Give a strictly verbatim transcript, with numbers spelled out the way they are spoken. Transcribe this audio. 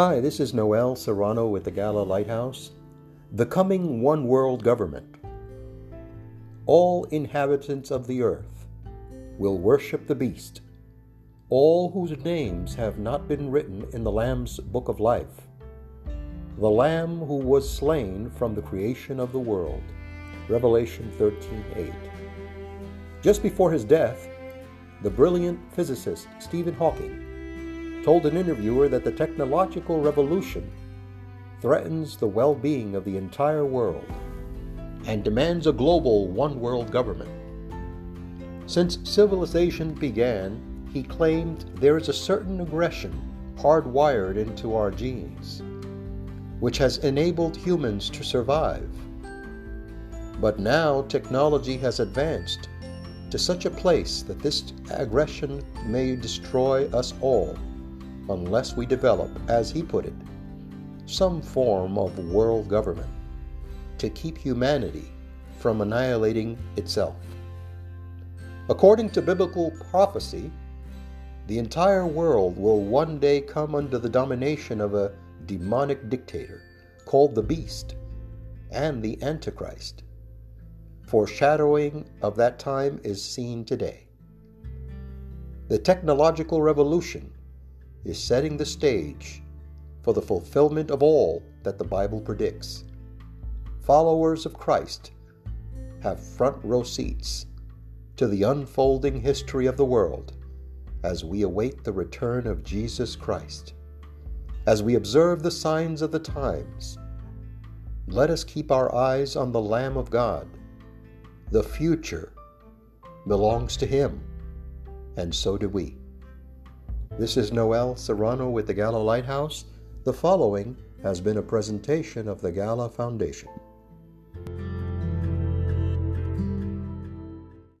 Hi, this is Noel Serrano with the Gala Lighthouse. The coming one world government. All inhabitants of the earth will worship the beast, all whose names have not been written in the Lamb's book of life, the Lamb who was slain from the creation of the world. Revelation thirteen eight. Just before his death, the brilliant physicist Stephen Hawking told an interviewer that the technological revolution threatens the well-being of the entire world and demands a global one-world government. Since civilization began, he claimed there is a certain aggression hardwired into our genes, which has enabled humans to survive. But now technology has advanced to such a place that this aggression may destroy us all, unless we develop, as he put it, some form of world government to keep humanity from annihilating itself. According to biblical prophecy, the entire world will one day come under the domination of a demonic dictator called the Beast and the Antichrist. Foreshadowing of that time is seen today. The technological revolution is setting the stage for the fulfillment of all that the Bible predicts. Followers of Christ have front row seats to the unfolding history of the world as we await the return of Jesus Christ. As we observe the signs of the times, let us keep our eyes on the Lamb of God. The future belongs to Him, and so do we. This is Noel Serrano with the Gala Lighthouse. The following has been a presentation of the Gala Foundation.